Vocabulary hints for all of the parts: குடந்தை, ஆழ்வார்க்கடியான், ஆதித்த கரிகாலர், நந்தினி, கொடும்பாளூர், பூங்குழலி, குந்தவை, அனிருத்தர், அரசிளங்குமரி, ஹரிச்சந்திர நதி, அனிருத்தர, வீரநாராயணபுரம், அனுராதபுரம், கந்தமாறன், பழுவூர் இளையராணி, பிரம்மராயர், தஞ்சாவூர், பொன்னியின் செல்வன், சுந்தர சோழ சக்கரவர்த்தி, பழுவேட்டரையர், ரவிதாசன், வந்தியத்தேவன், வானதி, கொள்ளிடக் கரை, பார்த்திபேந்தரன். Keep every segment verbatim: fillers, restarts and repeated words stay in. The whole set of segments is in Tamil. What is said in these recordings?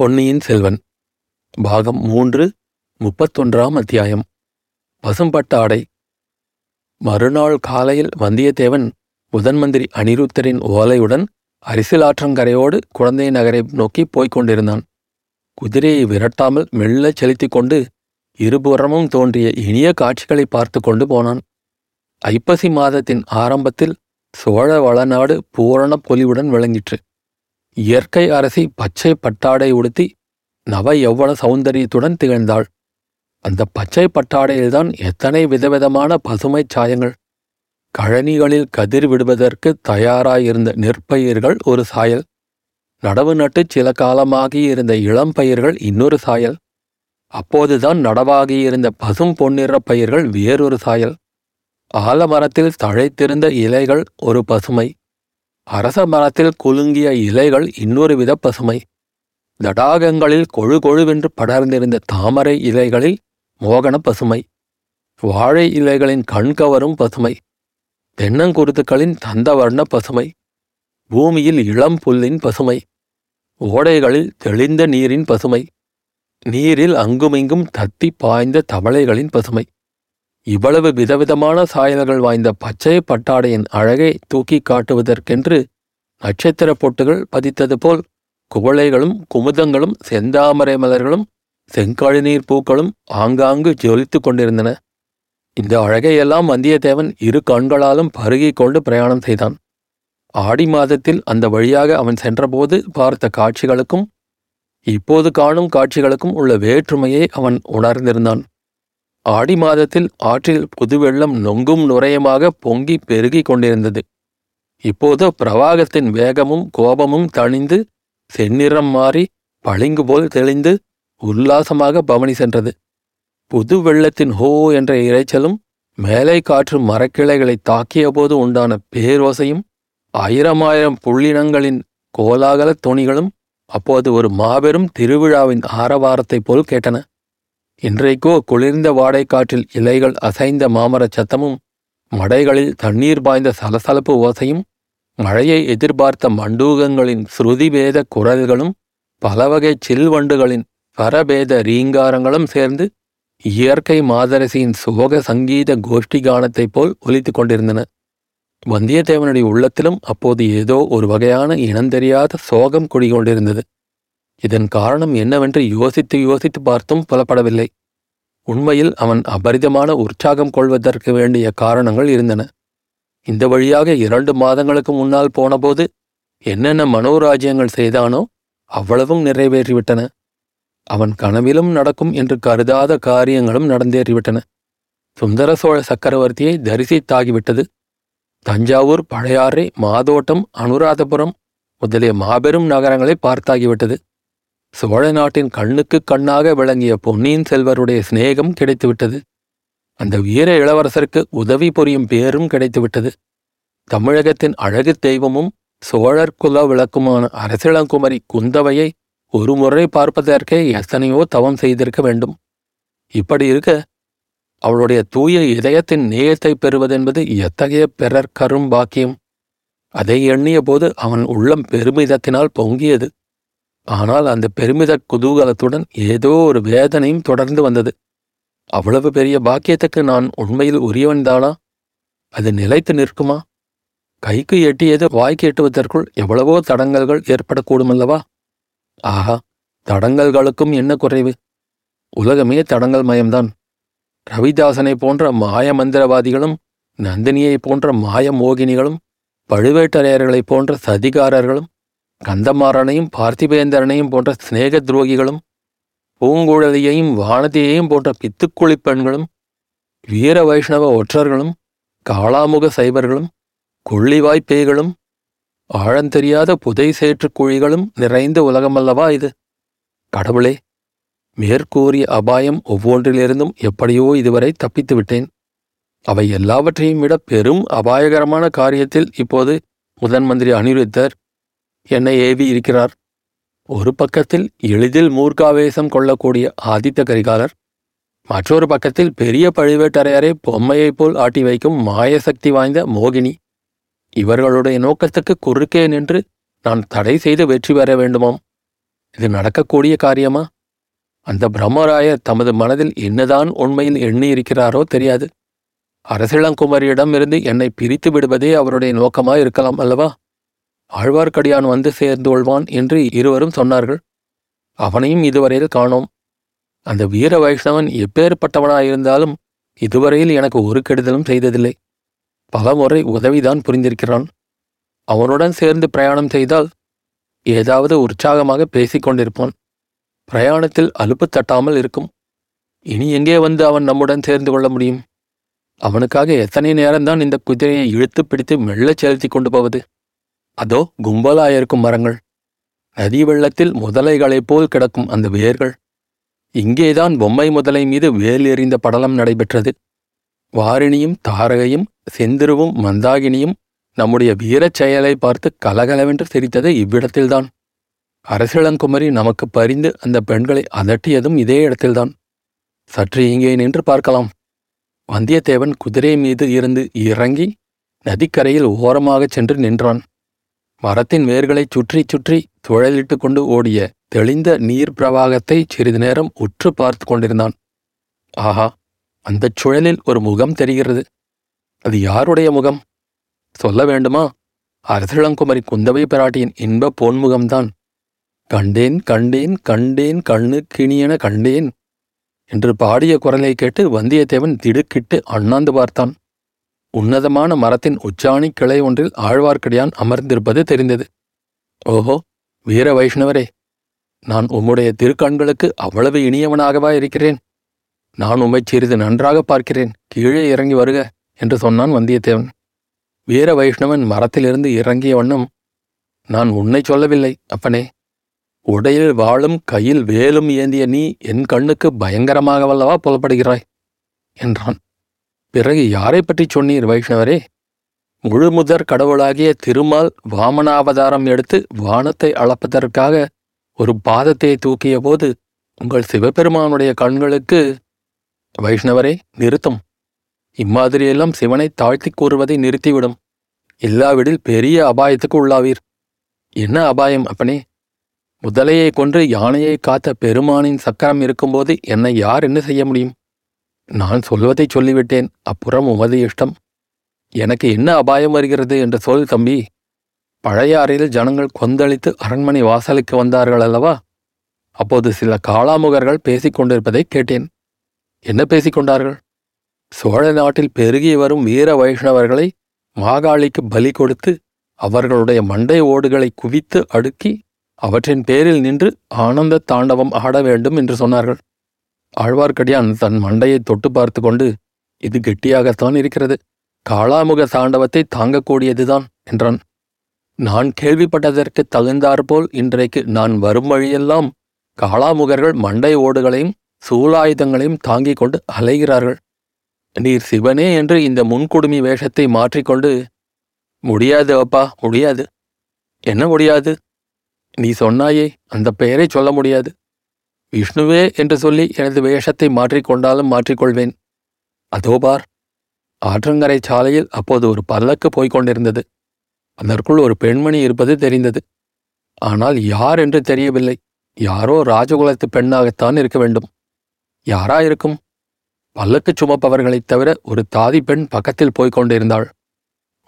பொன்னியின் செல்வன் பாகம் மூன்று முப்பத்தொன்றாம் அத்தியாயம் பசும்பட்டாடை. மறுநாள் காலையில் வந்தியத்தேவன் முதன்மந்திரி அனிருத்தரின் ஓலையுடன் அரிசிலாற்றங்கரையோடு குடந்தை நகரை நோக்கி போய்க் கொண்டிருந்தான். குதிரையை விரட்டாமல் மெல்ல செலுத்தி கொண்டு இருபுறமும் தோன்றிய இனிய காட்சிகளை பார்த்து கொண்டு போனான். ஐப்பசி மாதத்தின் ஆரம்பத்தில் சோழ வளநாடு பூரண பொலிவுடன் விளங்கிற்று. இயற்கை அரசி பச்சை பட்டாடை உடுத்தி நவ யௌவன சௌந்தரியத்துடன் திகழ்ந்தாள். அந்த பச்சை பட்டாடையில்தான் எத்தனை விதவிதமான பசுமைச் சாயங்கள். கழனிகளில் கதிர் விடுவதற்கு தயாராயிருந்த நெற்பயிர்கள் ஒரு சாயல், நடவு நட்டு சில காலமாகியிருந்த இளம்பயிர்கள் இன்னொரு சாயல், அப்போதுதான் நடவாகியிருந்த பசும் பொன்னிற பயிர்கள் வேறொரு சாயல், ஆலமரத்தில் தழைத்திருந்த இலைகள் ஒரு பசுமை, அரச மரத்தில் குலுங்கிய இலைகள் இன்னொரு வித பசுமை, தடாகங்களில் கொழு கொழுவென்று படர்ந்திருந்த தாமரை இலைகளில் மோகன பசுமை, வாழை இலைகளின் கண்கவரும் பசுமை, தென்னங்குருத்துக்களின் தந்தவர்ண பசுமை, பூமியில் இளம் புல்லின் பசுமை, ஓடைகளில் தெளிந்த நீரின் பசுமை, நீரில் அங்குமிங்கும் தத்தி பாய்ந்த தவளைகளின் பசுமை. இவ்வளவு விதவிதமான சாயல்கள் வாய்ந்த பச்சை பட்டாடையின் அழகை தூக்கி காட்டுவதற்கென்று நட்சத்திர பொட்டுகள் பதித்தது போல் குவளைகளும் குமுதங்களும் செந்தாமரை மலர்களும் செங்கழுநீர் பூக்களும் ஆங்காங்கு ஜொலித்து கொண்டிருந்தன. இந்த அழகையெல்லாம் வந்தியத்தேவன் இரு கண்களாலும் பருகி கொண்டு பிரயாணம் செய்தான். ஆடி மாதத்தில் அந்த வழியாக அவன் சென்றபோது பார்த்த காட்சிகளுக்கும் இப்போது காணும் காட்சிகளுக்கும் உள்ள வேற்றுமையை அவன் உணர்ந்திருந்தான். ஆடி மாதத்தில் ஆற்றில் புதுவெள்ளம் நொங்கும் நுரையமாக பொங்கி பெருகி கொண்டிருந்தது. இப்போது பிரவாகத்தின் வேகமும் கோபமும் தணிந்து செந்நிறம் மாறி பளிங்கு போல் தெளிந்து உல்லாசமாக பவனி சென்றது. புது வெள்ளத்தின் ஹோ என்ற இரைச்சலும் மேலை காற்று மரக்கிளைகளை தாக்கியபோது உண்டான பேரோசையும் ஆயிரமாயிரம் புள்ளினங்களின் கோலாகல துணிகளும் அப்போது ஒரு மாபெரும் திருவிழாவின் ஆரவாரத்தைப் போல் கேட்டன. இன்றைக்கோ குளிர்ந்த வாடைக்காற்றில் இலைகள் அசைந்த மாமரச் சத்தமும் மடைகளில் தண்ணீர் பாய்ந்த சலசலப்பு ஓசையும் மழையை எதிர்பார்த்த மண்டூகங்களின் ஸ்ருதிபேத குரல்களும் பலவகை சில்வண்டுகளின் பரபேத ரீங்காரங்களும் சேர்ந்து இயற்கை மாதரசியின் சோக சங்கீத கோஷ்டி கானத்தைப் போல் ஒலித்து கொண்டிருந்தன. வந்தியத்தேவனுடைய உள்ளத்திலும் அப்போது ஏதோ ஒரு வகையான இனந்தெரியாத சோகம் குடிகொண்டிருந்தது. இதன் காரணம் என்னவென்று யோசித்து யோசித்து பார்த்தும் புலப்படவில்லை. உண்மையில் அவன் அபரிதமான உற்சாகம் கொள்வதற்கு வேண்டிய காரணங்கள் இருந்தன. இந்த வழியாக இரண்டு மாதங்களுக்கு முன்னால் போனபோது என்னென்ன மனோராஜ்யங்கள் செய்தானோ அவ்வளவும் நிறைவேறிவிட்டன. அவன் கனவிலும் நடக்கும் என்று கருதாத காரியங்களும் நடந்தேறிவிட்டன. சுந்தர சோழ சக்கரவர்த்தியை தரிசித்தாகிவிட்டது. தஞ்சாவூர், பழையாறை, மாதோட்டம், அனுராதபுரம் முதலிய மாபெரும் நகரங்களை பார்த்தாகிவிட்டது. சோழ நாட்டின் கண்ணுக்கு கண்ணாக விளங்கிய பொன்னியின் செல்வருடைய சிநேகம் கிடைத்துவிட்டது. அந்த வீர இளவரசருக்கு உதவி புரியும் பேரும் கிடைத்துவிட்டது. தமிழகத்தின் அழகு தெய்வமும் சோழர் குல விளக்குமான அரசிளங்குமரி குந்தவையை ஒரு முறை பார்ப்பதற்கே எத்தனையோ தவம் செய்திருக்க வேண்டும். இப்படி இருக்க அவளுடைய தூய இதயத்தின் நேயத்தை பெறுவதென்பது எத்தகைய பிறர் கரும் பாக்கியம்! அதை எண்ணிய போது அவன் உள்ளம் பெருமிதத்தினால் பொங்கியது. ஆனால் அந்த பெருமித குதூகலத்துடன் ஏதோ ஒரு வேதனையும் தொடர்ந்து வந்தது. அவ்வளவு பெரிய பாக்கியத்துக்கு நான் உண்மையில் உரியவன்தானா? அது நிலைத்து நிற்குமா? கைக்கு எட்டியது வாய்க்கு எட்டுவதற்குள் எவ்வளவோ தடங்கல்கள் ஏற்படக்கூடுமல்லவா? ஆஹா, தடங்கல்களுக்கும் என்ன குறைவு? உலகமே தடங்கல் மயம்தான். ரவிதாசனை போன்ற மாய மந்திரவாதிகளும் நந்தினியை போன்ற மாய மோகினிகளும் பழுவேட்டரையர்களைப் போன்ற சதிகாரர்களும் கந்தமாறனையும் பார்த்திபேந்தரனையும் போன்ற சிநேக துரோகிகளும் பூங்குழலியையும் வானதியையும் போன்ற பித்துக்குழி பெண்களும் வீர வைஷ்ணவ ஒற்றர்களும் காளாமுக சைவர்களும் கொள்ளிவாய்ப் பேய்களும் ஆழந்தெரியாத புதை சேற்றுக் குழிகளும் நிறைந்த உலகமல்லவா இது! கடவுளே, மேற்கூறிய அபாயம் ஒவ்வொன்றிலிருந்தும் எப்படியோ இதுவரை தப்பித்து விட்டேன். அவை எல்லாவற்றையும் விட பெரும் அபாயகரமான காரியத்தில் இப்போது முதன் மந்திரி அனிருத்தர் என்னை ஏவி இருக்கிறார். ஒரு பக்கத்தில் எளிதில் மூர்க்காவேசம் கொள்ளக்கூடிய ஆதித்த கரிகாலர், மற்றொரு பக்கத்தில் பெரிய பழுவேட்டரையரை பொம்மையைப் போல் ஆட்டி வைக்கும் மாயசக்தி வாய்ந்த மோகினி. இவர்களுடைய நோக்கத்துக்கு குறுக்கே நின்று நான் தடை செய்து வெற்றி பெற வேண்டுமாம். இது நடக்கக்கூடிய காரியமா? அந்த பிரம்மராயர் தமது மனதில் என்னதான் உண்மையில் எண்ணி இருக்கிறாரோ தெரியாது. அரசிளங்குமரியிடம் இருந்து என்னை பிரித்து விடுவதே அவருடைய நோக்கமாக இருக்கலாம் அல்லவா? ஆழ்வார்க்கடியான் வந்து சேர்ந்தோழ்வான் என்று இருவரும் சொன்னார்கள். அவனையும் இதுவரையில் காணோம். அந்த வீர வைஷ்ணவன் எப்பேற்பட்டவனாயிருந்தாலும் இதுவரையில் எனக்கு ஒரு கெடுதலும் செய்ததில்லை. பலமுறை உதவிதான் புரிந்திருக்கிறான். அவனுடன் சேர்ந்து பிரயாணம் செய்தால் ஏதாவது உற்சாகமாக பேசிக்கொண்டிருப்பான். பிரயாணத்தில் அலுப்பு தட்டாமல் இருக்கும். இனி எங்கே வந்து அவன் நம்முடன் சேர்ந்து கொள்ள முடியும்? அவனுக்காக எத்தனை நேரம்தான் இந்த குதிரையை இழுத்து பிடித்து மெல்லச் செலுத்தி கொண்டு போவது? அதோ கும்பலாயிருக்கும் மரங்கள், நதி வெள்ளத்தில் முதலைகளைப் போல் கிடக்கும் அந்த வேர்கள். இங்கேதான் பொம்மை முதலை மீது வேல் எறிந்த படலம் நடைபெற்றது. வாரிணியும் தாரகையும் செந்திருவும் மந்தாகினியும் நம்முடைய வீரச் செயலை பார்த்து கலகலவென்று சிரித்தது இவ்விடத்தில்தான். அரசிளங்குமரி நமக்கு பரிந்து அந்த பெண்களை அதட்டியதும் இதே இடத்தில்தான். சற்று இங்கே நின்று பார்க்கலாம். வந்தியத்தேவன் குதிரை மீது இருந்து இறங்கி நதிக்கரையில் ஓரமாகச் சென்று நின்றான். மரத்தின் வேர்களைச் சுற்றி சுற்றி சுழலிட்டு கொண்டு ஓடிய தெளிந்த நீர் பிரவாகத்தை சிறிது நேரம் உற்று பார்த்து கொண்டிருந்தான். ஆஹா, அந்தச் சுழலில் ஒரு முகம் தெரிகிறது. அது யாருடைய முகம்? சொல்ல வேண்டுமா? அரசிளங்குமரி குந்தவை பிராட்டியின் இன்ப பொன்முகம்தான். கண்டேன் கண்டேன் கண்டேன் கண்ணு கிணியென கண்டேன் என்று பாடிய குரலை கேட்டு வந்தியத்தேவன் திடுக்கிட்டு அண்ணாந்து பார்த்தான். உன்னதமான மரத்தின் உச்சாணி கிளை ஒன்றில் ஆழ்வார்க்கடியான் அமர்ந்திருப்பது தெரிந்தது. ஓஹோ, வீர வைஷ்ணவரே, நான் உம்முடைய திருக்கண்களுக்கு அவ்வளவு இனியவனாகவா இருக்கிறேன்? நான் உம்மை சிறிது நன்றாக பார்க்கிறேன், கீழே இறங்கி வருக என்று சொன்னான் வந்தியத்தேவன். வீர வைஷ்ணவன் மரத்திலிருந்து இறங்கிய வண்ணம், நான் உன்னை சொல்லவில்லை அப்பனே, உடையில் வாளும் கையில் வேலும் ஏந்திய நீ என் கண்ணுக்கு பயங்கரமாகவல்லவா புலப்படுகிறாய் என்றான். பிறகு யாரை பற்றி சொன்னீர் வைஷ்ணவரே? முழுமுதற் கடவுளாகிய திருமால் வாமனாவதாரம் எடுத்து வானத்தை அளப்பதற்காக ஒரு பாதத்தை தூக்கிய போது உங்கள் சிவபெருமானுடைய கண்களுக்கு... வைஷ்ணவரே நிறுத்தும். இம்மாதிரியெல்லாம் சிவனை தாழ்த்தி கூறுவதை நிறுத்திவிடும். இல்லாவிடில் பெரிய அபாயத்துக்கு உள்ளாவீர். என்ன அபாயம் அப்பனே? முதலையை கொன்று யானையை காத்த பெருமானின் சக்கரம் இருக்கும்போது என்னை யார் என்ன செய்ய முடியும்? நான் சொல்வதை சொல்லிவிட்டேன், அப்புறம் உமது இஷ்டம். எனக்கு என்ன அபாயம் வருகிறது என்று சொல் தம்பி. பழையாறையில் ஜனங்கள் கொந்தளித்து அரண்மனை வாசலுக்கு வந்தார்கள் அல்லவா? அப்போது சில காளாமுகர்கள் பேசிக்கொண்டிருப்பதை கேட்டேன். என்ன பேசிக்கொண்டார்கள்? சோழ நாட்டில் பெருகி வரும் வீர வைஷ்ணவர்களை மாகாளிக்கு பலி கொடுத்து அவர்களுடைய மண்டை ஓடுகளை குவித்து அடுக்கி அவற்றின் பேரில் நின்று ஆனந்த தாண்டவம் ஆட வேண்டும் என்று சொன்னார்கள். ஆழ்வார்க்கடியான் தன் மண்டையை தொட்டு பார்த்து கொண்டு, இது கெட்டியாகத்தான் இருக்கிறது, காளாமுக தாண்டவத்தை தாங்கக்கூடியதுதான் என்றான். நான் கேள்விப்பட்டதற்கு தகுந்தாற்போல் இன்றைக்கு நான் வரும் வழியெல்லாம் காளாமுகர்கள் மண்டை ஓடுகளையும் சூலாயுதங்களையும் தாங்கிக் கொண்டு அலைகிறார்கள். நீர் சிவனே என்று இந்த முன்குடுமி வேஷத்தை மாற்றிக்கொண்டு... முடியாது அப்பா, முடியாது. என்ன முடியாது? நீ சொன்னாயே, அந்த பெயரை சொல்ல முடியாது. விஷ்ணுவே என்று சொல்லி எனது வேஷத்தை மாற்றிக்கொண்டாலும் மாற்றிக்கொள்வேன். அதோ பார், ஆற்றங்கரை சாலையில் அப்போது ஒரு பல்லக்கு போய்கொண்டிருந்தது. அதற்குள் ஒரு பெண்மணி இருப்பது தெரிந்தது. ஆனால் யார் என்று தெரியவில்லை. யாரோ ராஜகுலத்து பெண்ணாகத்தான் இருக்க வேண்டும். யாராயிருக்கும்? பல்லக்கு சுமப்பவர்களைத் தவிர ஒரு தாதி பெண் பக்கத்தில் போய்கொண்டிருந்தாள்.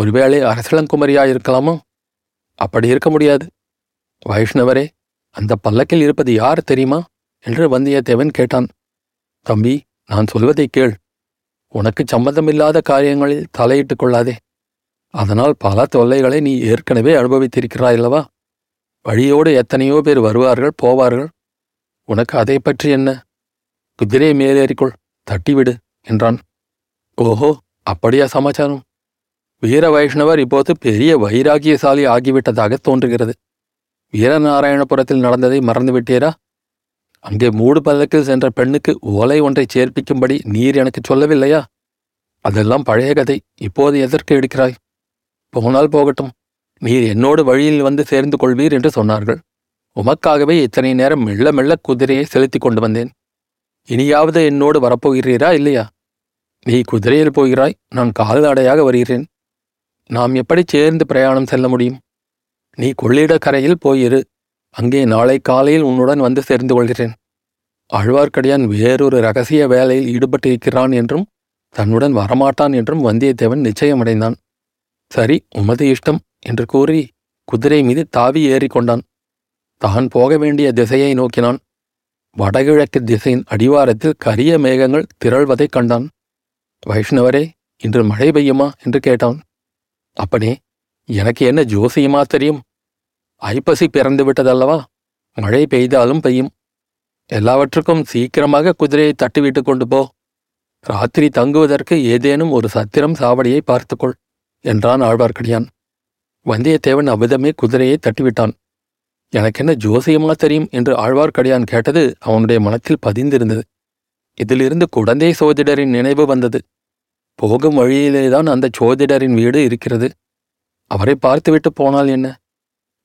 ஒருவேளை அரசிளங்குமரியாயிருக்கலாமா? அப்படி இருக்க முடியாது. வைஷ்ணவரே, அந்த பல்லக்கில் இருப்பது யார் தெரியுமா என்று வந்தியத்தேவன் கேட்டான். தம்பி, நான் சொல்வதை கேள். உனக்கு சம்மந்தமில்லாத காரியங்களில் தலையிட்டு கொள்ளாதே. அதனால் பல தொல்லைகளை நீ ஏற்கனவே அனுபவித்திருக்கிறாயல்லவா? வழியோடு எத்தனையோ பேர் வருவார்கள் போவார்கள். உனக்கு அதை பற்றி என்ன? குதிரை மேலேறிக்கொள், தட்டிவிடு என்றான். ஓஹோ, அப்படியா சமாச்சாரம்? வீர வைஷ்ணவர் இப்போது பெரிய வைராகியசாலி ஆகிவிட்டதாக தோன்றுகிறது. வீரநாராயணபுரத்தில் நடந்ததை மறந்துவிட்டீரா? அங்கே மூடு பல்லக்கில் சென்ற பெண்ணுக்கு ஓலை ஒன்றை சேர்ப்பிக்கும்படி நீர் எனக்கு சொல்லவில்லையா? அதெல்லாம் பழைய கதை. இப்போது எதற்கு எடுக்கிறாய்? போனால் போகட்டும், நீர் என்னோடு வழியில் வந்து சேர்ந்து கொள்வீர் என்று சொன்னார்கள். உமக்காகவே இத்தனை நேரம் மெல்ல மெல்ல குதிரையை செலுத்தி கொண்டு வந்தேன். இனியாவது என்னோடு வரப்போகிறீரா இல்லையா? நீ குதிரையில் போகிறாய், நான் கால்நடையாக வருகிறேன். நாம் எப்படி சேர்ந்து பிரயாணம் செல்ல முடியும்? நீ கொள்ளிடக் கரையில் போயிரு, அங்கே நாளை காலையில் உன்னுடன் வந்து சேர்ந்து கொள்கிறேன். ஆழ்வார்க்கடியான் வேறொரு இரகசிய வேலையில் ஈடுபட்டிருக்கிறான் என்றும் தன்னுடன் வரமாட்டான் என்றும் வந்தியத்தேவன் நிச்சயமடைந்தான். சரி, உமது இஷ்டம் என்று கூறி குதிரை மீது தாவி ஏறிக்கொண்டான். தான் போக வேண்டிய திசையை நோக்கினான். வடகிழக்கு திசையின் அடிவாரத்தில் கரிய மேகங்கள் திரள்வதைக் கண்டான். வைஷ்ணவரே, இன்று மழை பெய்யுமா என்று கேட்டான். அப்பனே, எனக்கு என்ன ஜோசியமா தெரியும்? ஐப்பசி பிறந்து விட்டதல்லவா, மழை பெய்தாலும் பெய்யும். எல்லாவற்றுக்கும் சீக்கிரமாக குதிரையை தட்டிவிட்டு கொண்டு போ. ராத்திரி தங்குவதற்கு ஏதேனும் ஒரு சத்திரம் சாவடியை பார்த்துக்கொள் என்றான் ஆழ்வார்க்கடியான். வந்தியத்தேவன் அவ்விதமே குதிரையை தட்டிவிட்டான். எனக்கென்ன ஜோசியமா தெரியும் என்று ஆழ்வார்க்கடியான் கேட்டது அவனுடைய மனத்தில் பதிந்திருந்தது. இதிலிருந்து குடந்தை சோதிடரின் நினைவு வந்தது. போகும் வழியிலேதான் அந்த சோதிடரின் வீடு இருக்கிறது. அவரை பார்த்துவிட்டு போனால் என்ன?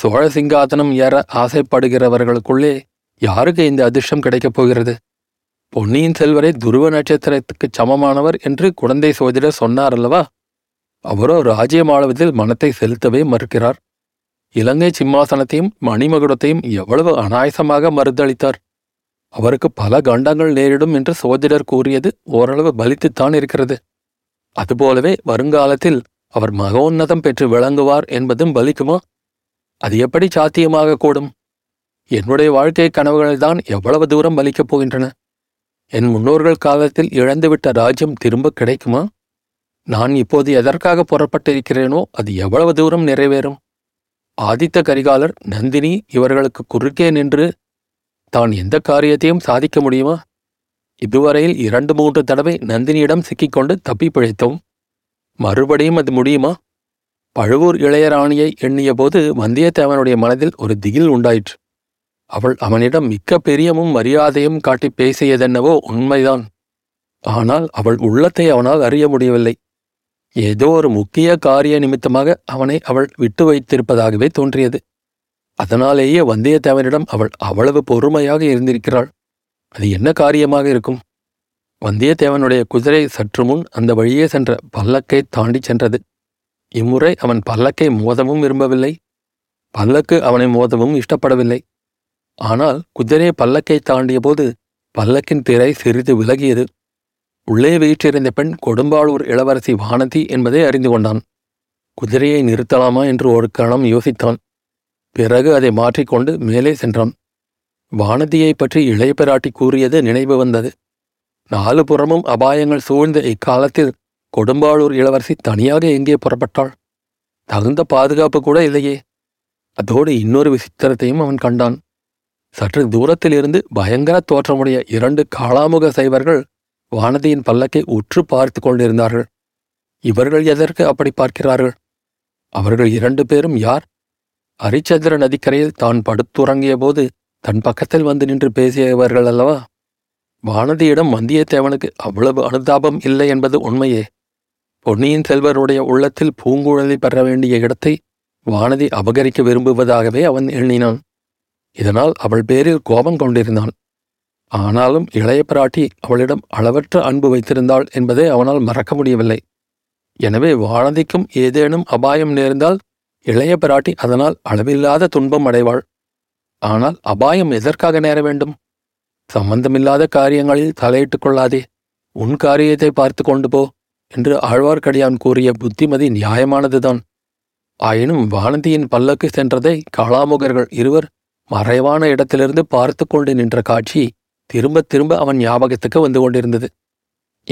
சோழ சிங்காதனம் ஏற ஆசைப்படுகிறவர்களுக்குள்ளே யாருக்கு இந்த அதிர்ஷ்டம் கிடைக்கப் போகிறது? பொன்னியின் செல்வரை துருவ நட்சத்திரத்துக்கு சமமானவர் என்று குடந்தை சோதிடர் சொன்னார் அல்லவா? அவரோ ராஜ்யமாளவத்தில் மனத்தை செலுத்தவே மறுக்கிறார். இலங்கை சிம்மாசனத்தையும் மணிமகுடத்தையும் எவ்வளவு அனாயசமாக மறுதளித்தார். அவருக்கு பல கண்டங்கள் நேரிடும் என்று சோதிடர் கூறியது ஓரளவு பலித்துத்தான் இருக்கிறது. அதுபோலவே வருங்காலத்தில் அவர் மகோன்னதம் பெற்று விளங்குவார் என்பதும் பலிக்குமா? அது எப்படி சாத்தியமாக கூடும்? என்னுடைய வாழ்க்கை கனவுகள்தான் எவ்வளவு தூரம் பலிக்கப் போகின்றன? என் முன்னோர்கள் காலத்தில் இழந்துவிட்ட ராஜ்யம் திரும்ப கிடைக்குமா? நான் இப்போது எதற்காக புறப்பட்டிருக்கிறேனோ அது எவ்வளவு தூரம் நிறைவேறும்? ஆதித்த கரிகாலர், நந்தினி இவர்களுக்கு குறுக்கே நின்று தான் எந்த காரியத்தையும் சாதிக்க முடியுமா? இதுவரையில் இரண்டு மூன்று தடவை நந்தினியிடம் சிக்கிக்கொண்டு தப்பி பிழைத்தோம். மறுபடியும் அது முடியுமா? பழுவூர் இளையராணியை எண்ணிய போது வந்தியத்தேவனுடைய மனதில் ஒரு திகில் உண்டாயிற்று. அவள் அவனிடம் மிக்க பெரியமும் மரியாதையும் காட்டி பேசியதென்னவோ உண்மைதான். ஆனால் அவள் உள்ளத்தை அவனால் அறிய முடியவில்லை. ஏதோ ஒரு முக்கிய காரிய நிமித்தமாக அவனை அவள் விட்டு வைத்திருப்பதாகவே தோன்றியது. அதனாலேயே வந்தியத்தேவனிடம் அவள் அவ்வளவு பொறுமையாக இருந்திருக்கிறாள். அது என்ன காரியமாக இருக்கும்? வந்தியத்தேவனுடைய குதிரை சற்று முன் அந்த வழியே சென்ற பல்லக்கை தாண்டி சென்றது. இம்முறை அவன் பல்லக்கை மோதவும் விரும்பவில்லை, பல்லக்கு அவனை மோதவும் இஷ்டப்படவில்லை. ஆனால் குதிரை பல்லக்கை தாண்டிய போது பல்லக்கின் திரை சிறிது விலகியது. உள்ளே வீற்றிருந்த பெண் கொடும்பாளூர் இளவரசி வானதி என்பதை அறிந்து கொண்டான். குதிரையை நிறுத்தலாமா என்று ஒரு கணம் யோசித்தான். பிறகு அதை மாற்றிக்கொண்டு மேலே சென்றான். வானதியை பற்றி இளைய பிராட்டி கூறியது நினைவு வந்தது. நாலு புறமும் அபாயங்கள் சூழ்ந்த இக்காலத்தில் கொடும்பாளூர் இளவரசி தனியாக எங்கே புறப்பட்டாள்? தகுந்த பாதுகாப்பு கூட இல்லையே. அதோடு இன்னொரு விசித்திரத்தையும் அவன் கண்டான். சற்று தூரத்திலிருந்து பயங்கர தோற்றமுடைய இரண்டு காளாமுக சைவர்கள் வானதியின் பல்லக்கை உற்று பார்த்து கொண்டிருந்தார்கள். இவர்கள் எதற்கு அப்படி பார்க்கிறார்கள்? அவர்கள் இரண்டு பேரும் யார்? ஹரிச்சந்திர நதிக்கரையில் தான் படுத்துறங்கிய போது தன் பக்கத்தில் வந்து நின்று பேசியவர்கள் அல்லவா? வானதியிடம் வந்தியத்தேவனுக்கு அவ்வளவு அனுதாபம் இல்லை என்பது உண்மையே. பொன்னியின் செல்வருடைய உள்ளத்தில் பூங்குழலி பெற வேண்டிய இடத்தை வானதி அபகரிக்க விரும்புவதாகவே அவன் எண்ணினான். இதனால் அவள் பேரில் கோபம் கொண்டிருந்தான். ஆனாலும் இளைய பிராட்டி அவளிடம் அளவற்ற அன்பு வைத்திருந்தாள் என்பதை அவனால் மறக்க முடியவில்லை. எனவே வானதிக்கும் ஏதேனும் அபாயம் நேர்ந்தால் இளைய பிராட்டி அதனால் அளவில்லாத துன்பம் அடைவாள். ஆனால் அபாயம் எதற்காக நேர வேண்டும்? சம்பந்தமில்லாத காரியங்களில் தலையிட்டு கொள்ளாதே, உன் காரியத்தை பார்த்து கொண்டு போ என்று ஆழ்வார்க்கடியான் கூறிய புத்திமதி நியாயமானதுதான். ஆயினும் வானதியின் பல்லக்கு சென்றதை காளாமுகர்கள் இருவர் மறைவான இடத்திலிருந்து பார்த்து கொண்டு நின்ற காட்சி திரும்ப திரும்ப அவன் ஞாபகத்துக்கு வந்து கொண்டிருந்தது.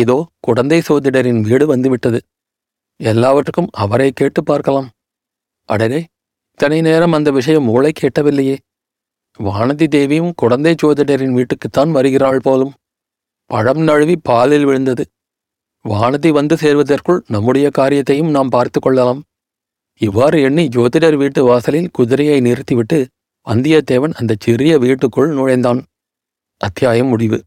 இதோ குடந்தை சோதிடரின் வீடு வந்துவிட்டது. எல்லாவற்றுக்கும் அவரை கேட்டு பார்க்கலாம். அடரே, இத்தனை நேரம் அந்த விஷயம் மூளை கேட்டவில்லையே. வானதி தேவியும் குடந்தை சோதிடரின் வீட்டுக்குத்தான் வருகிறாள் போலும். பழம் நழுவி பாலில் விழுந்தது. வானதி வந்து சேர்வதற்குள் நம்முடைய காரியத்தையும் நாம் பார்த்து கொள்ளலாம். இவ்வாறு எண்ணி ஜோதிடர் வீட்டு வாசலில் குதிரையை நிறுத்திவிட்டு வந்தியத்தேவன் அந்த சிறிய வீட்டுக்குள் நுழைந்தான். அத்தியாயம் முடிவு.